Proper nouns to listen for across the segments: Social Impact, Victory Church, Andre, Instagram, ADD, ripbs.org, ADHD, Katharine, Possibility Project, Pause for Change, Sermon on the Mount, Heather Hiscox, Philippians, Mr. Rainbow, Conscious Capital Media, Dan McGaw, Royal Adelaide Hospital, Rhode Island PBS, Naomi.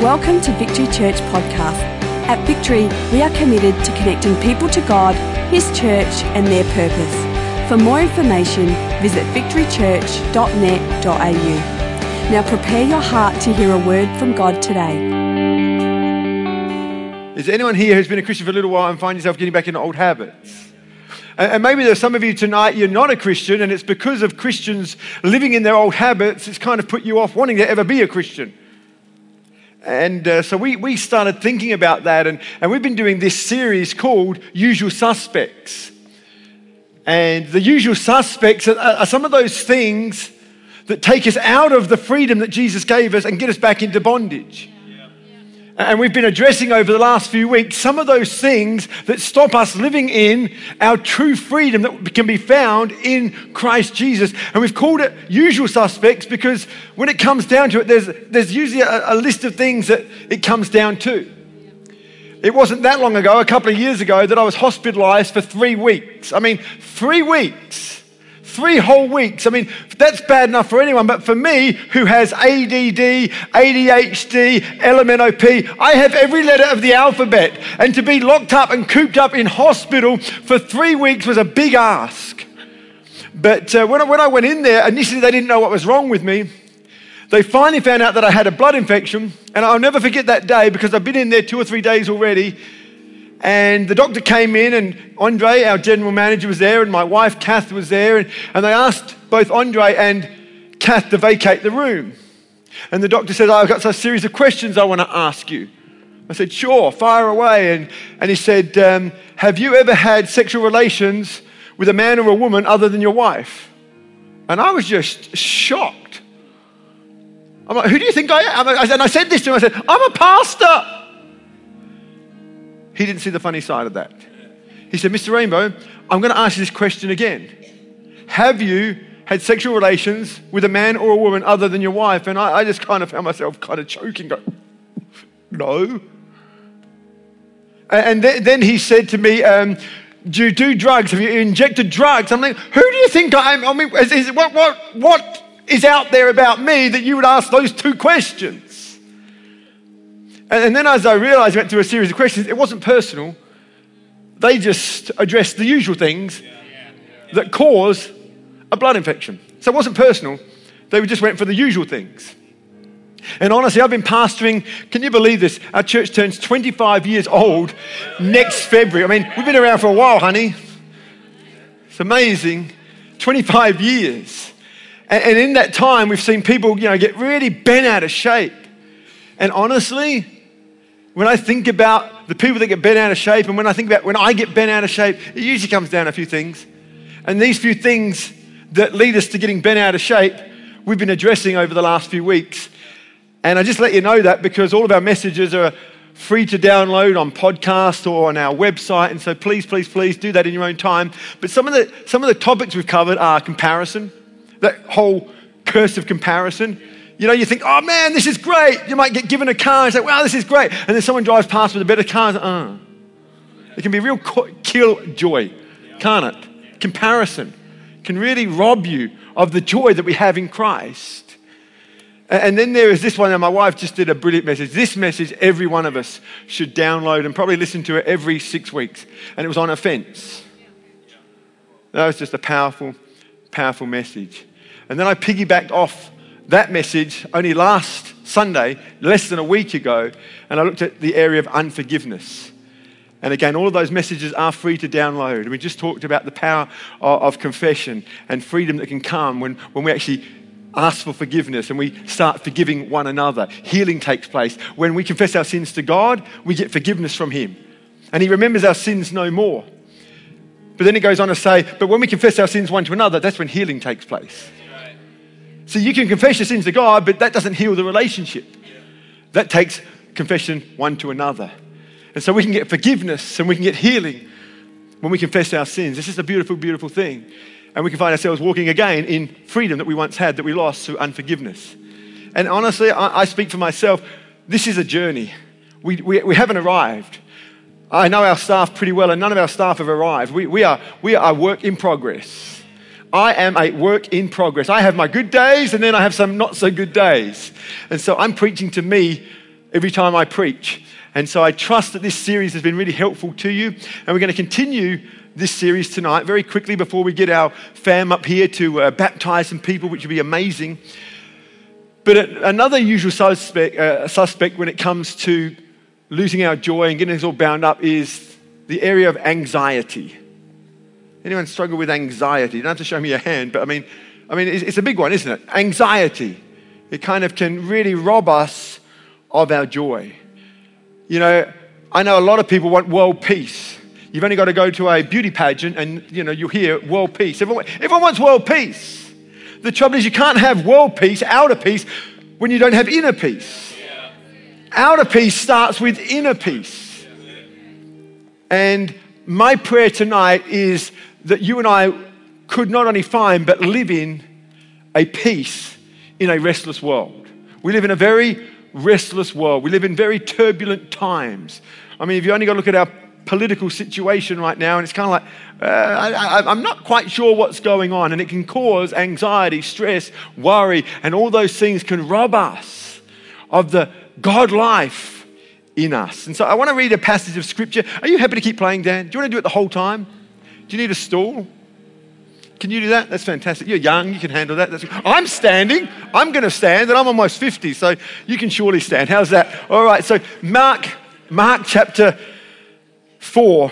Welcome to Victory Church Podcast. At Victory, we are committed to connecting people to God, His church and their purpose. For more information, visit victorychurch.net.au. Now prepare your heart to hear a word from God today. Is there anyone here who's been a Christian for a little while and find yourself getting back into old habits? And maybe there's some of you tonight, you're not a Christian, and it's because of Christians living in their old habits, it's kind of put you off wanting to ever be a Christian. And so we started thinking about that, and we've been doing this series called Usual Suspects. And the usual suspects are some of those things that take us out of the freedom that Jesus gave us and get us back into bondage. And we've been addressing over the last few weeks some of those things that stop us living in our true freedom that can be found in Christ Jesus. And we've called it usual suspects because when it comes down to it, there's usually a list of things that it comes down to. It wasn't that long ago, a couple of years ago, that I was hospitalized for 3 weeks. I mean, 3 weeks, 3 whole weeks. I mean, that's bad enough for anyone, but for me, who has ADD, ADHD, LMNOP, I have every letter of the alphabet, and to be locked up and cooped up in hospital for 3 weeks was a big ask. But when I went in there, initially they didn't know what was wrong with me. They finally found out that I had a blood infection, and I'll never forget that day because I've been in there 2 or 3 days already. And the doctor came in, and Andre, our general manager, was there, and my wife, Kath, was there. And they asked both Andre and Kath to vacate the room. And the doctor said, I've got a series of questions I want to ask you. I said, sure, fire away. And he said, have you ever had sexual relations with a man or a woman other than your wife? And I was just shocked. I'm like, who do you think I am? And I said this to him, I said, I'm a pastor. He didn't see the funny side of that. He said, Mr. Rainbow, I'm going to ask you this question again. Have you had sexual relations with a man or a woman other than your wife? And I just kind of found myself kind of choking, going, no. And then he said to me, do you do drugs? Have you injected drugs? I'm like, who do you think I am? I mean, what is out there about me that you would ask those 2 questions? And then as I realized, I went through a series of questions. It wasn't personal. They just addressed the usual things that cause a blood infection. So it wasn't personal. They just went for the usual things. And honestly, I've been pastoring, can you believe this? Our church turns 25 years old next February. I mean, we've been around for a while, honey. It's amazing. 25 years. And in that time, we've seen people, you know, get really bent out of shape. And honestly, when I think about the people that get bent out of shape, and when I think about when I get bent out of shape, it usually comes down to a few things. And these few things that lead us to getting bent out of shape, we've been addressing over the last few weeks. And I just let you know that because all of our messages are free to download on podcast or on our website. And so please, please, please do that in your own time. But some of the topics we've covered are comparison, that whole curse of comparison. You know, you think, oh man, this is great. You might get given a car and say, wow, this is great. And then someone drives past with a better car. It can be a real killjoy, can't it? Comparison can really rob you of the joy that we have in Christ. And then there is this one. And my wife just did a brilliant message. This message, every one of us should download and probably listen to it every 6 weeks. And it was on offense. That was just a powerful, powerful message. And then I piggybacked off that message only last Sunday, less than a week ago, and I looked at the area of unforgiveness. And again, all of those messages are free to download. And we just talked about the power of confession and freedom that can come when we actually ask for forgiveness and we start forgiving one another. Healing takes place. When we confess our sins to God, we get forgiveness from Him. And He remembers our sins no more. But then it goes on to say, but when we confess our sins one to another, that's when healing takes place. So you can confess your sins to God, but that doesn't heal the relationship. That takes confession one to another. And so we can get forgiveness and we can get healing when we confess our sins. This is a beautiful, beautiful thing. And we can find ourselves walking again in freedom that we once had, that we lost through unforgiveness. And honestly, I speak for myself, this is a journey. We haven't arrived. I know our staff pretty well, and none of our staff have arrived. We are a work in progress. I am a work in progress. I have my good days and then I have some not so good days. And so I'm preaching to me every time I preach. And so I trust that this series has been really helpful to you. And we're going to continue this series tonight very quickly before we get our fam up here to baptize some people, which would be amazing. But another usual suspect when it comes to losing our joy and getting us all bound up is the area of anxiety. Anyone struggle with anxiety? You don't have to show me your hand, but I mean, it's a big one, isn't it? Anxiety. It kind of can really rob us of our joy. You know, I know a lot of people want world peace. You've only got to go to a beauty pageant and, you know, you'll hear world peace. Everyone wants world peace. The trouble is you can't have world peace, outer peace, when you don't have inner peace. Yeah. Outer peace starts with inner peace. Yeah. And my prayer tonight is that you and I could not only find but live in a peace in a restless world. We live in a very restless world. We live in very turbulent times. I mean, if you only got to look at our political situation right now, and it's kind of like, I'm not quite sure what's going on, and it can cause anxiety, stress, worry, and all those things can rob us of the God life in us. And so I want to read a passage of scripture. Are you happy to keep playing, Dan? Do you want to do it the whole time? Do you need a stool? Can you do that? That's fantastic. You're young, you can handle that. I'm standing. I'm going to stand, and I'm almost 50, so you can surely stand. How's that? All right, so Mark chapter 4,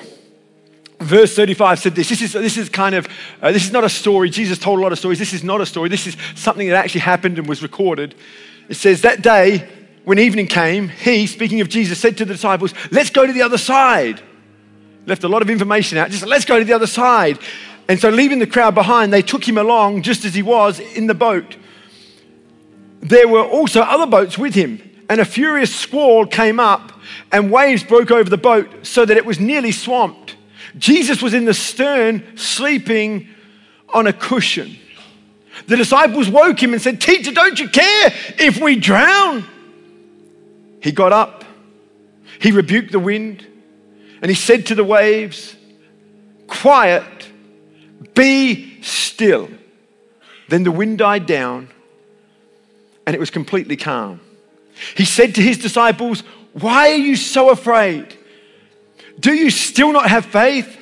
verse 35 said this. This is not a story. Jesus told a lot of stories. This is not a story. This is something that actually happened and was recorded. It says, that day when evening came, he, speaking of Jesus, said to the disciples, let's go to the other side. Left a lot of information out. Just let's go to the other side. And so leaving the crowd behind, they took him along just as he was in the boat. There were also other boats with him. And a furious squall came up and waves broke over the boat so that it was nearly swamped. Jesus was in the stern, sleeping on a cushion. The disciples woke him and said, Teacher, don't you care if we drown? He got up, he rebuked the wind, and he said to the waves, Quiet, be still. Then the wind died down and it was completely calm. He said to his disciples, Why are you so afraid? Do you still not have faith?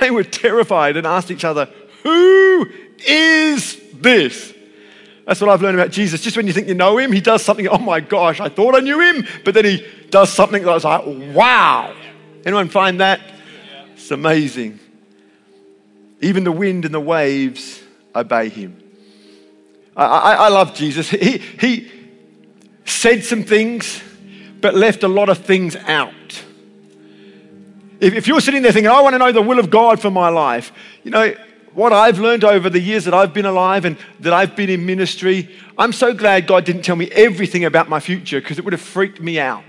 They were terrified and asked each other, Who is this? That's what I've learned about Jesus. Just when you think you know him, he does something. Oh my gosh, I thought I knew him. But then he does something that I was like, wow. Anyone find that? It's amazing. Even the wind and the waves obey him. I love Jesus. He said some things, but left a lot of things out. If you're sitting there thinking, I want to know the will of God for my life, you know, what I've learned over the years that I've been alive and that I've been in ministry, I'm so glad God didn't tell me everything about my future because it would have freaked me out.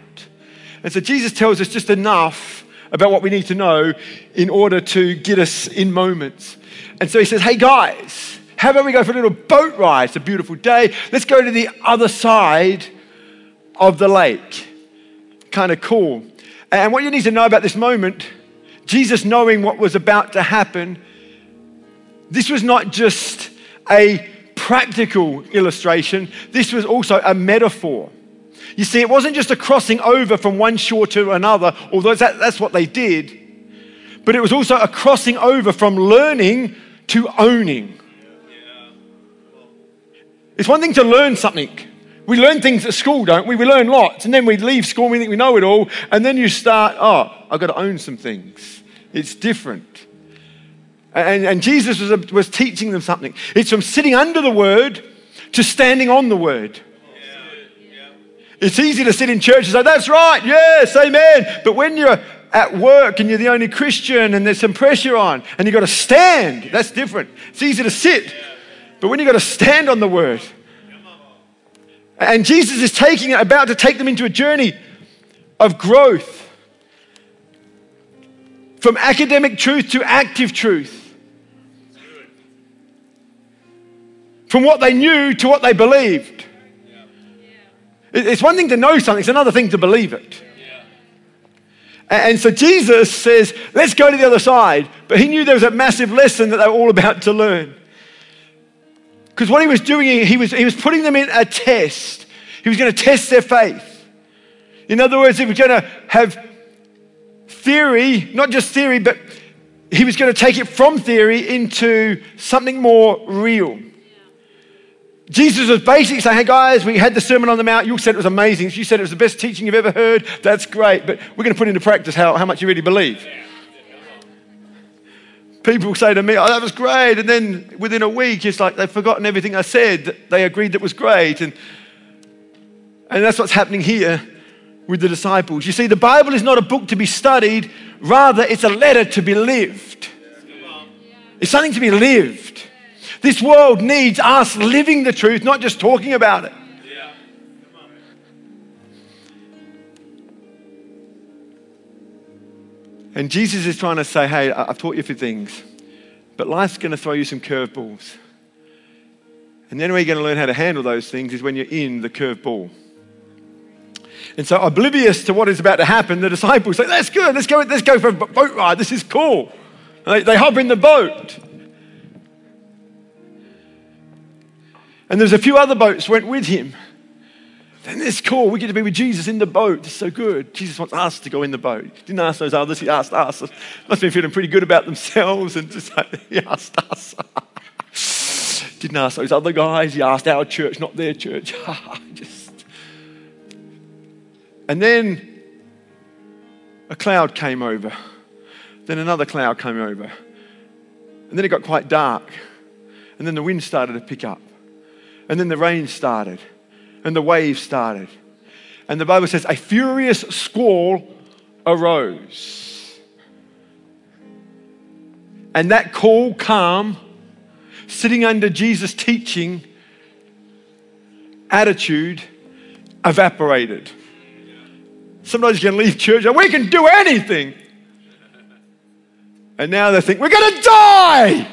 And so Jesus tells us just enough about what we need to know in order to get us in moments. And so he says, hey guys, how about we go for a little boat ride? It's a beautiful day. Let's go to the other side of the lake. Kind of cool. And what you need to know about this moment, Jesus knowing what was about to happen, this was not just a practical illustration, this was also a metaphor. You see, it wasn't just a crossing over from one shore to another, although that's what they did, but it was also a crossing over from learning to owning. It's one thing to learn something. We learn things at school, don't we? We learn lots. And then we leave school and we think we know it all. And then you start, I've got to own some things. It's different. And Jesus was teaching them something. It's from sitting under the word to standing on the word. Yeah. It's easy to sit in church and say, that's right, yes, amen. But when you're at work and you're the only Christian and there's some pressure on and you've got to stand, that's different. It's easy to sit. But when you've got to stand on the word, and Jesus is about to take them into a journey of growth. From academic truth to active truth. From what they knew to what they believed. It's one thing to know something, it's another thing to believe it. And so Jesus says, let's go to the other side. But he knew there was a massive lesson that they were all about to learn. Because what he was doing, he was putting them in a test. He was going to test their faith. In other words, he was going to have theory, not just theory, but he was going to take it from theory into something more real. Jesus was basically saying, hey guys, we had the Sermon on the Mount. You said it was amazing. You said it was the best teaching you've ever heard. That's great. But we're going to put into practice how much you really believe. People say to me, oh, that was great. And then within a week, it's like they've forgotten everything I said that they agreed that was great. And that's what's happening here with the disciples. You see, the Bible is not a book to be studied. Rather, it's a letter to be lived. It's something to be lived. This world needs us living the truth, not just talking about it. Yeah. Come on. And Jesus is trying to say, hey, I've taught you a few things, but life's going to throw you some curveballs. And the only way you're going to learn how to handle those things is when you're in the curveball. And so oblivious to what is about to happen, the disciples say, that's good, let's go for a boat ride, this is cool. And they hop in the boat. And there's a few other boats went with him. Then this call, we get to be with Jesus in the boat. It's so good. Jesus wants us to go in the boat. He didn't ask those others, he asked us. Must have been feeling pretty good about themselves and just like, he asked us. Didn't ask those other guys, he asked our church, not their church. And then a cloud came over. Then another cloud came over. And then it got quite dark. And then the wind started to pick up. And then the rain started, and the waves started. And the Bible says, a furious squall arose. And that cool calm, sitting under Jesus' teaching, attitude, evaporated. Somebody's going to leave church, and we can do anything. And now they think, we're going to die.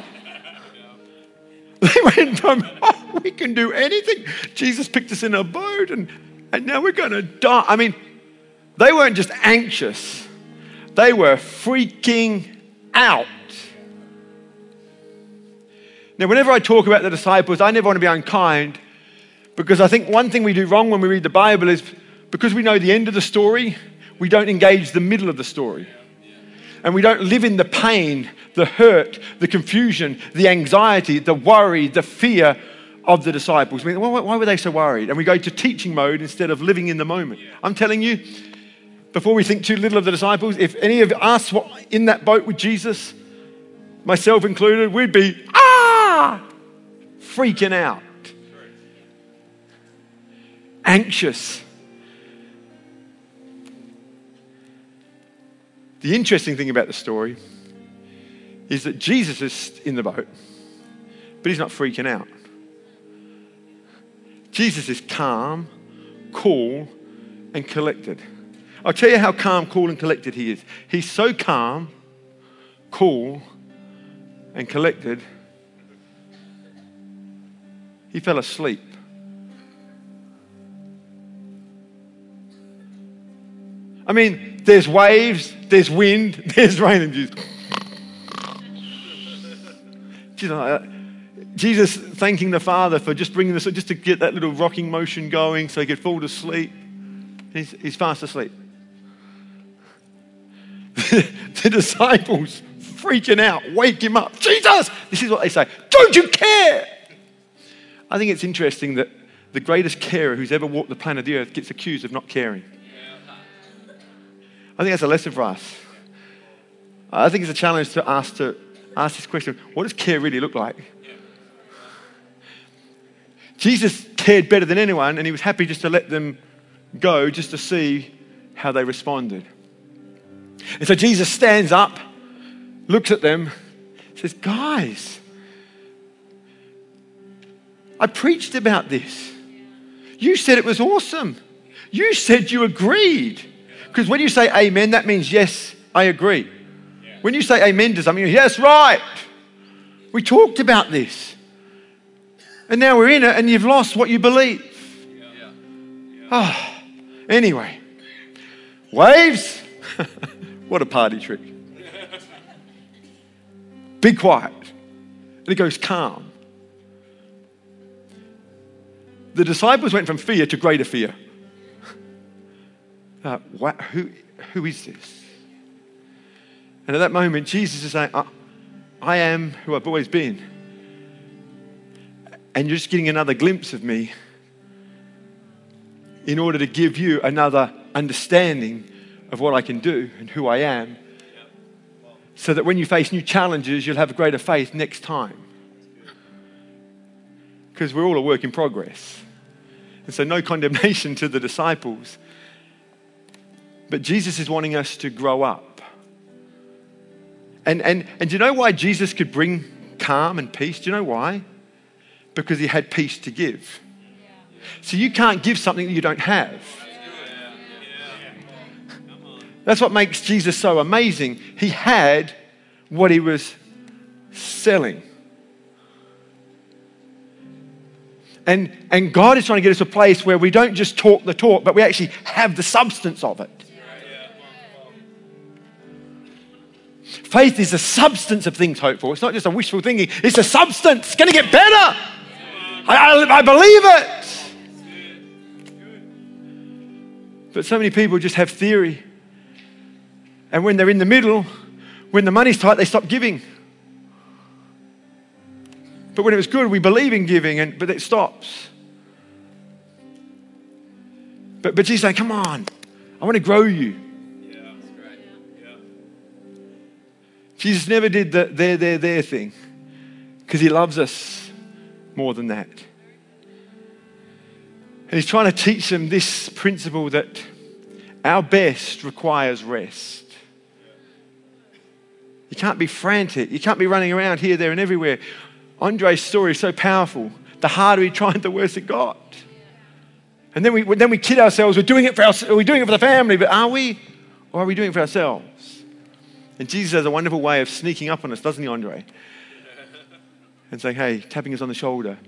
They went from, oh, we can do anything. Jesus picked us in a boat and now we're going to die. I mean, they weren't just anxious. They were freaking out. Now, whenever I talk about the disciples, I never want to be unkind because I think one thing we do wrong when we read the Bible is because we know the end of the story, we don't engage the middle of the story. And we don't live in the pain, the hurt, the confusion, the anxiety, the worry, the fear of the disciples. I mean, why were they so worried? And we go to teaching mode instead of living in the moment. I'm telling you, before we think too little of the disciples, if any of us were in that boat with Jesus, myself included, we'd be, freaking out. Anxious. The interesting thing about the story is that Jesus is in the boat, but he's not freaking out. Jesus is calm, cool, and collected. I'll tell you how calm, cool, and collected he is. He's so calm, cool, and collected, he fell asleep. I mean, there's waves, there's wind, there's rain, and Jesus thanking the Father for just bringing this, just to get that little rocking motion going so he could fall to sleep. He's fast asleep. The disciples freaking out, wake him up. Jesus! This is what they say. Don't you care? I think it's interesting that the greatest carer who's ever walked the planet the earth gets accused of not caring. I think that's a lesson for us. I think it's a challenge to ask this question, what does care really look like? Jesus cared better than anyone and he was happy just to let them go just to see how they responded. And so Jesus stands up, looks at them, says, guys, I preached about this. You said it was awesome. You said you agreed. Because when you say amen, that means, yes, I agree. Yeah. When you say amen to something, yes, right. We talked about this. And now we're in it and you've lost what you believe. Yeah. Yeah. Oh, anyway, waves, what a party trick. Be quiet. And it goes calm. The disciples went from fear to greater fear. who is this? And at that moment, Jesus is saying, I am who I've always been. And you're just getting another glimpse of me in order to give you another understanding of what I can do and who I am, so that when you face new challenges, you'll have greater faith next time. Because we're all a work in progress. And so no condemnation to the disciples. But Jesus is wanting us to grow up. And do you know why Jesus could bring calm and peace? Do you know why? Because he had peace to give. So you can't give something that you don't have. That's what makes Jesus so amazing. He had what he was selling. And God is trying to get us to a place where we don't just talk the talk, but we actually have the substance of it. Faith is the substance of things hoped for. It's not just a wishful thinking. It's a substance. It's going to get better. I believe it. But so many people just have theory. And when they're in the middle, when the money's tight, they stop giving. But when it was good, we believe in giving, but it stops. But Jesus saying, come on, I want to grow you. Yeah, that's great. Yeah. Jesus never did the there thing, because he loves us more than that. And he's trying to teach them this principle that our best requires rest. You can't be frantic. You can't be running around here, there, and everywhere. Andre's story is so powerful. The harder he tried, the worse it got. And then we kid ourselves. We're doing it for ourselves. We're doing it for the family, but are we? Or are we doing it for ourselves? And Jesus has a wonderful way of sneaking up on us, doesn't he, Andre? And saying, hey, tapping us on the shoulder.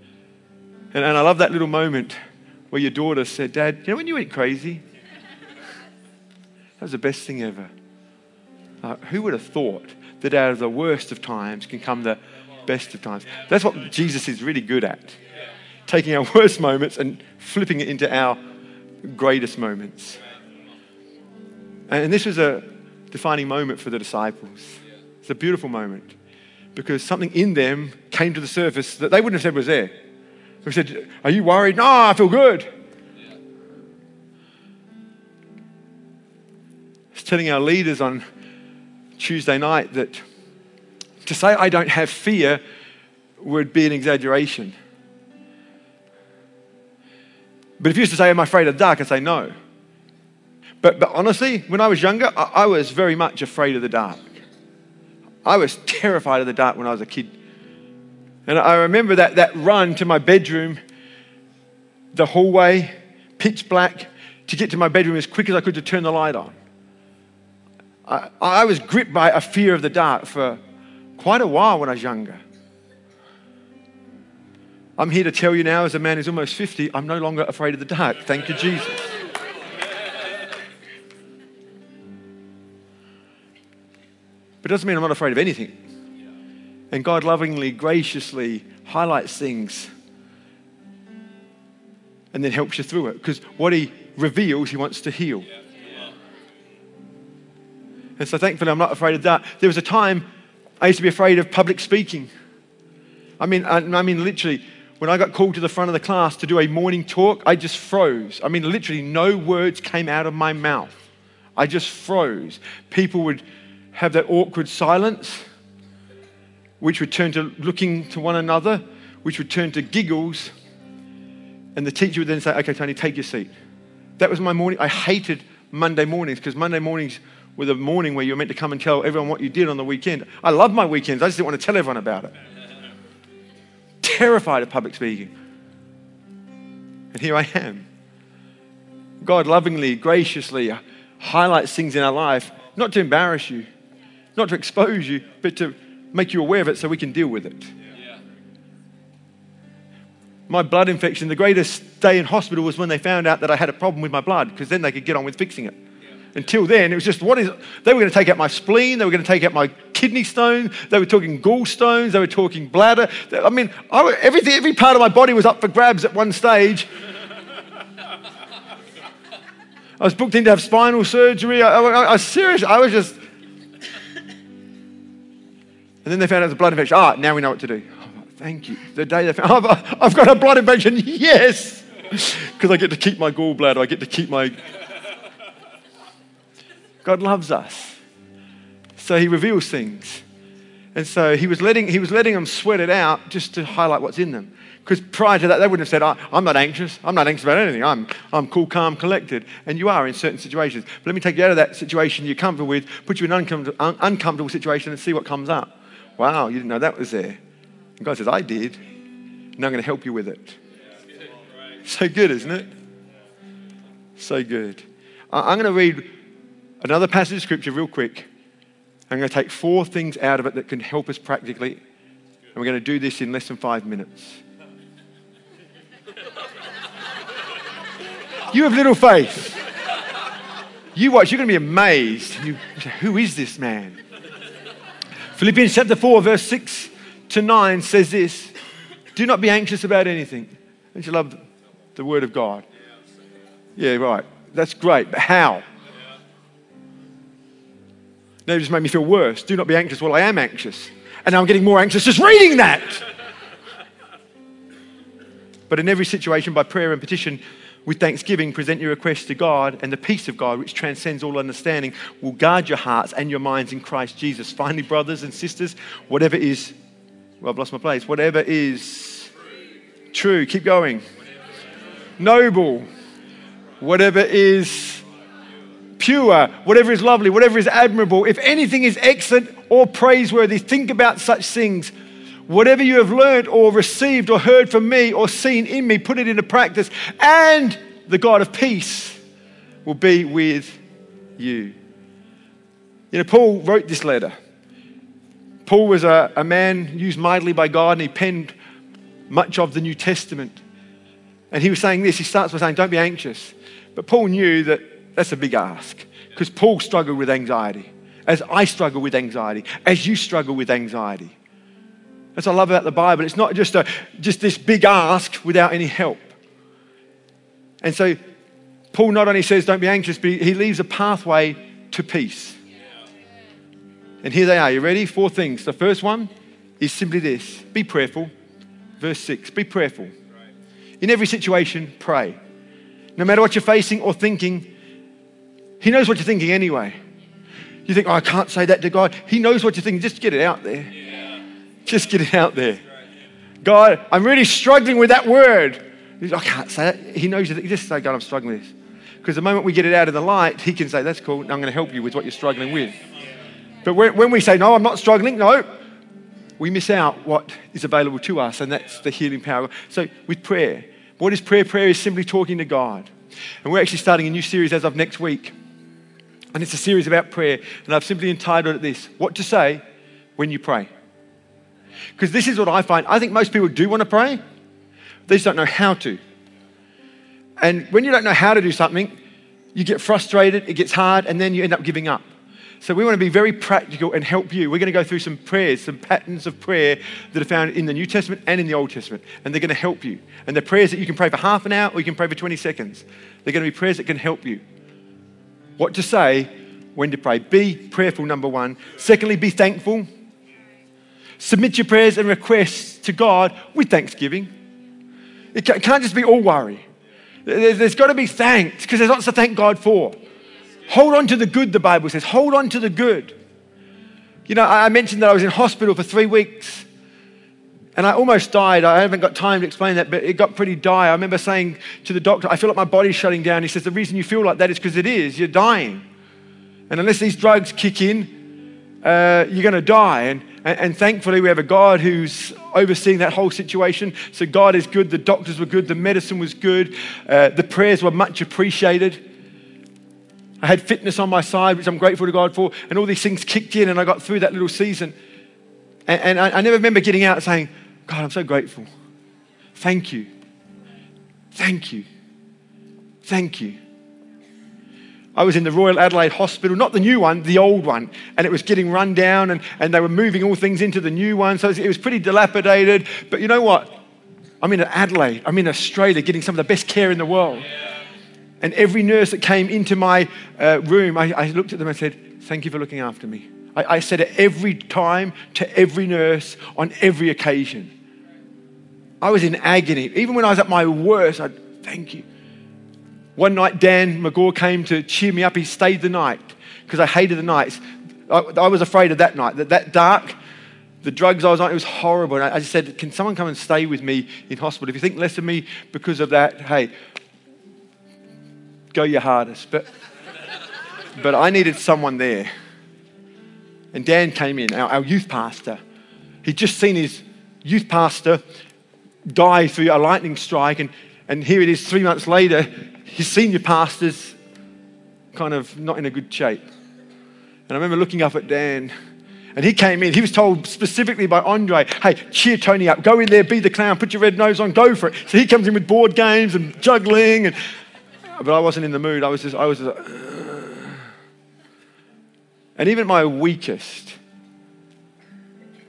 And I love that little moment where your daughter said, Dad, you know when you went crazy? That was the best thing ever. Who would have thought that out of the worst of times can come the best of times? That's what Jesus is really good at. Taking our worst moments and flipping it into our greatest moments. And this was a defining moment for the disciples. It's a beautiful moment because something in them came to the surface that they wouldn't have said was there. They said, are you worried? No, I feel good. It's telling our leaders on Tuesday night that to say I don't have fear would be an exaggeration. But if you used to say, am I afraid of the dark? I'd say no. But honestly, when I was younger, I was very much afraid of the dark. I was terrified of the dark when I was a kid. And I remember that run to my bedroom, the hallway, pitch black, to get to my bedroom as quick as I could to turn the light on. I was gripped by a fear of the dark for quite a while when I was younger. I'm here to tell you now, as a man who's almost 50, I'm no longer afraid of the dark. Thank you, Jesus. But it doesn't mean I'm not afraid of anything. And God lovingly, graciously highlights things and then helps you through it. Because what he reveals, he wants to heal. And so thankfully, I'm not afraid of that. There was a time I used to be afraid of public speaking. I mean, literally, when I got called to the front of the class to do a morning talk, I just froze. I mean, literally, no words came out of my mouth. I just froze. People would have that awkward silence, which would turn to looking to one another, which would turn to giggles. And the teacher would then say, okay, Tony, take your seat. That was my morning. I hated Monday mornings because Monday mornings with a morning where you're meant to come and tell everyone what you did on the weekend. I love my weekends. I just didn't want to tell everyone about it. Terrified of public speaking. And here I am. God lovingly, graciously highlights things in our life, not to embarrass you, not to expose you, but to make you aware of it so we can deal with it. Yeah. My blood infection, the greatest day in hospital was when they found out that I had a problem with my blood, because then they could get on with fixing it. Until then, it was just, they were going to take out my spleen, they were going to take out my kidney stones, they were talking gallstones, they were talking bladder. I mean, every part of my body was up for grabs at one stage. I was booked in to have spinal surgery. I seriously, I was just... And then they found out it was a blood infection. Ah, now we know what to do. Oh, thank you. The day they found... I've got a blood infection. Yes! Because I get to keep my gallbladder. I get to keep my... God loves us. So he reveals things. And so he was letting them sweat it out just to highlight what's in them. Because prior to that, they wouldn't have said, I'm not anxious. I'm not anxious about anything. I'm cool, calm, collected. And you are in certain situations. But let me take you out of that situation you're comfortable with, put you in an uncomfortable situation and see what comes up. Wow, you didn't know that was there. And God says, I did. And I'm going to help you with it. So good, isn't it? So good. I'm going to read another passage of Scripture real quick. I'm going to take 4 things out of it that can help us practically. And we're going to do this in less than 5 minutes. You have little faith. You watch, you're going to be amazed. Who is this man? Philippians chapter 4, verse 6-9 says this. Do not be anxious about anything. Don't you love the word of God? Yeah, right. That's great. But how? No, it just made me feel worse. Do not be anxious. Well, I am anxious. And now I'm getting more anxious just reading that. But in every situation, by prayer and petition, with thanksgiving, present your requests to God, and the peace of God, which transcends all understanding, will guard your hearts and your minds in Christ Jesus. Finally, brothers and sisters, whatever is true, keep going. Noble, whatever is pure, whatever is lovely, whatever is admirable, if anything is excellent or praiseworthy, think about such things. Whatever you have learned or received or heard from me or seen in me, put it into practice, and the God of peace will be with you. You know, Paul wrote this letter. Paul was a man used mightily by God, and he penned much of the New Testament. And he was saying this. He starts by saying, don't be anxious. But Paul knew that that's a big ask, because Paul struggled with anxiety, as I struggle with anxiety, as you struggle with anxiety. That's what I love about the Bible. It's not just this big ask without any help. And so Paul not only says don't be anxious, but he leaves a pathway to peace. And here they are. You ready? 4 things. The first one is simply this. Be prayerful. Verse 6. Be prayerful. In every situation, pray. No matter what you're facing or thinking, he knows what you're thinking anyway. You think, I can't say that to God. He knows what you're thinking. Just get it out there. Just get it out there. God, I'm really struggling with that word. I can't say that. He knows that. Just say, God, I'm struggling with this. Because the moment we get it out of the light, he can say, that's cool. I'm going to help you with what you're struggling with. But when we say, no, I'm not struggling, no, we miss out what is available to us, and that's the healing power. So with prayer, what is prayer? Prayer is simply talking to God. And we're actually starting a new series as of next week. And it's a series about prayer. And I've simply entitled it this, What to Say When You Pray. Because this is what I find. I think most people do want to pray. They just don't know how to. And when you don't know how to do something, you get frustrated, it gets hard, and then you end up giving up. So we want to be very practical and help you. We're going to go through some prayers, some patterns of prayer that are found in the New Testament and in the Old Testament. And they're going to help you. And they're prayers that you can pray for half an hour or you can pray for 20 seconds. They're going to be prayers that can help you. What to say, when to pray. Be prayerful, number one. Secondly, be thankful. Submit your prayers and requests to God with thanksgiving. It can't just be all worry. There's got to be thanks, because there's lots to thank God for. Hold on to the good, the Bible says. Hold on to the good. You know, I mentioned that I was in hospital for 3 weeks and I almost died. I haven't got time to explain that, but it got pretty dire. I remember saying to the doctor, I feel like my body's shutting down. He says, the reason you feel like that is because it is. You're dying. And unless these drugs kick in, you're going to die. And thankfully, we have a God who's overseeing that whole situation. So God is good. The doctors were good. The medicine was good. The prayers were much appreciated. I had fitness on my side, which I'm grateful to God for. And all these things kicked in, and I got through that little season. And I never remember getting out saying, God, I'm so grateful. Thank you. Thank you. Thank you. I was in the Royal Adelaide Hospital, not the new one, the old one. And it was getting run down, and they were moving all things into the new one. So it was pretty dilapidated. But you know what? I'm in Adelaide. I'm in Australia, getting some of the best care in the world. Yeah. And every nurse that came into my room, I looked at them and said, thank you for looking after me. I said it every time to every nurse on every occasion. I was in agony. Even when I was at my worst, I'd thank you. One night, Dan McGaw came to cheer me up. He stayed the night because I hated the nights. I was afraid of that night, that dark, the drugs I was on, it was horrible. And I just said, can someone come and stay with me in hospital? If you think less of me because of that, hey, go your hardest. But I needed someone there. And Dan came in, our youth pastor. He'd just seen his youth pastor die through a lightning strike, and here it is 3 months later, his senior pastor's kind of not in a good shape. And I remember looking up at Dan, and he came in. He was told specifically by Andre, hey, cheer Tony up. Go in there, be the clown, put your red nose on, go for it. So he comes in with board games and juggling. But I wasn't in the mood. I was just like, and even at my weakest,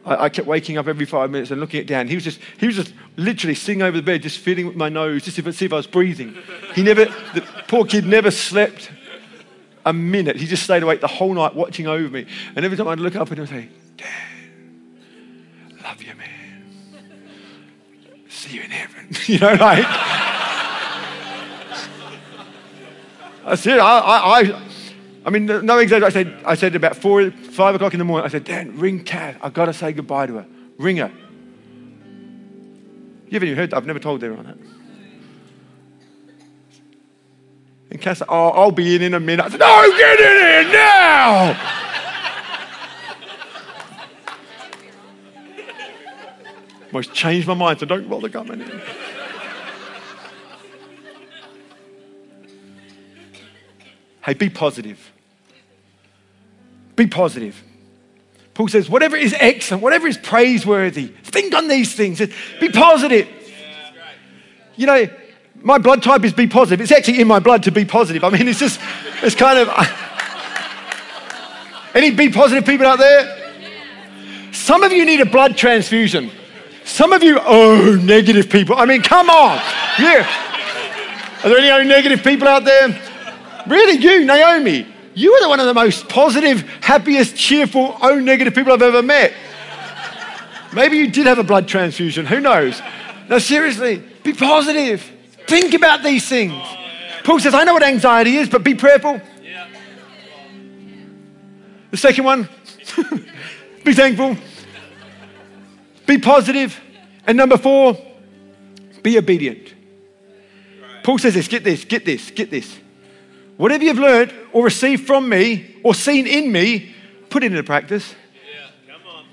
I kept waking up every 5 minutes and looking at Dan. He was just literally sitting over the bed, just feeling with my nose, just to see if I was breathing. The poor kid never slept a minute. He just stayed awake the whole night watching over me. And every time I'd look up at him and say, Dan, love you, man. See you in heaven. You know, like. I mean, no exaggeration. I said about 5 o'clock in the morning, I said, Dan, ring Kath. I've got to say goodbye to her. Ring her. You haven't even heard that. I've never told everyone that. And Kath said, oh, I'll be in a minute. I said, no, get in here now! Almost changed my mind, so don't bother coming in. Hey, be positive. Be positive. Paul says, whatever is excellent, whatever is praiseworthy, think on these things. Be positive. Yeah. You know, my blood type is B positive. It's actually in my blood to be positive. I mean, it's kind of... Any B positive people out there? Some of you need a blood transfusion. Some of you, negative people. I mean, come on. Yeah. Are there any negative people out there? Really, you, Naomi, you are one of the most positive, happiest, cheerful, negative people I've ever met. Maybe you did have a blood transfusion. Who knows? No, seriously, be positive. Think about these things. Paul says, I know what anxiety is, but be prayerful. Yeah. The second one, be thankful. Be positive. And number 4, be obedient. Paul says this, get this. Whatever you've learned or received from me or seen in me, put it into practice. Yeah, come on.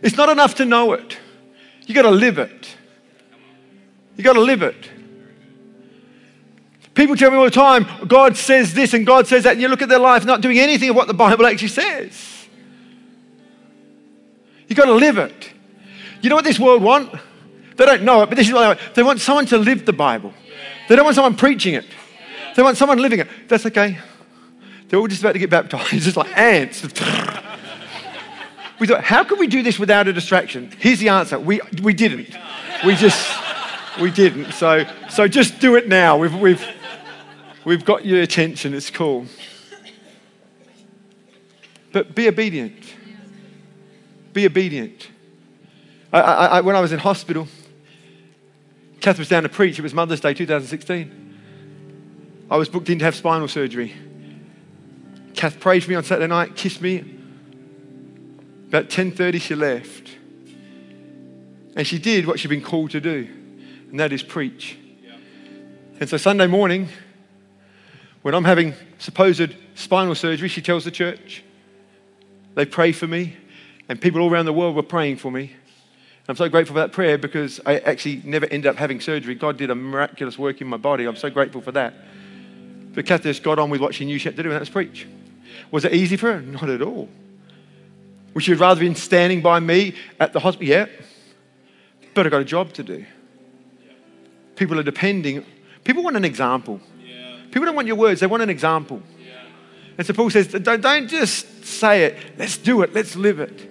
It's not enough to know it. You got to live it. You got to live it. People tell me all the time, God says this and God says that, and you look at their life not doing anything of what the Bible actually says. You got to live it. You know what this world want? They don't know it, but this is what they want. They want someone to live the Bible. They don't want someone preaching it. They want someone living it. That's okay. They're all just about to get baptized. It's just like ants. We thought, how could we do this without a distraction? Here's the answer. We didn't. We didn't. So just do it now. We've got your attention. It's cool. But be obedient. Be obedient. I when I was in hospital, Kath was down to preach. It was Mother's Day 2016. I was booked in to have spinal surgery. Kath prayed for me on Saturday night, kissed me. About 10:30 she left. And she did what she'd been called to do, and that is preach. Yeah. And so Sunday morning, when I'm having supposed spinal surgery, she tells the church. They pray for me, and people all around the world were praying for me. And I'm so grateful for that prayer because I actually never ended up having surgery. God did a miraculous work in my body. I'm so grateful for that. But Kath just got on with what she knew she had to do, and that was preach. Was it easy for her? Not at all. Would she have rather been standing by me at the hospital? Yeah. But I got a job to do. People are depending. People want an example. Yeah. People don't want your words. They want an example. Yeah. And so Paul says, don't just say it. Let's do it. Let's live it.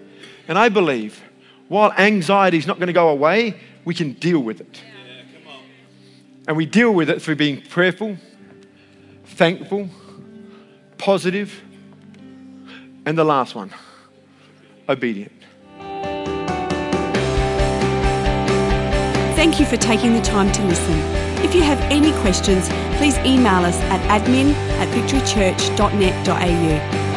And I believe while anxiety is not going to go away, we can deal with it. Yeah, come on. And we deal with it through being prayerful, thankful, positive, and the last one, obedient. Thank you for taking the time to listen. If you have any questions, please email us at admin@victorychurch.net.au.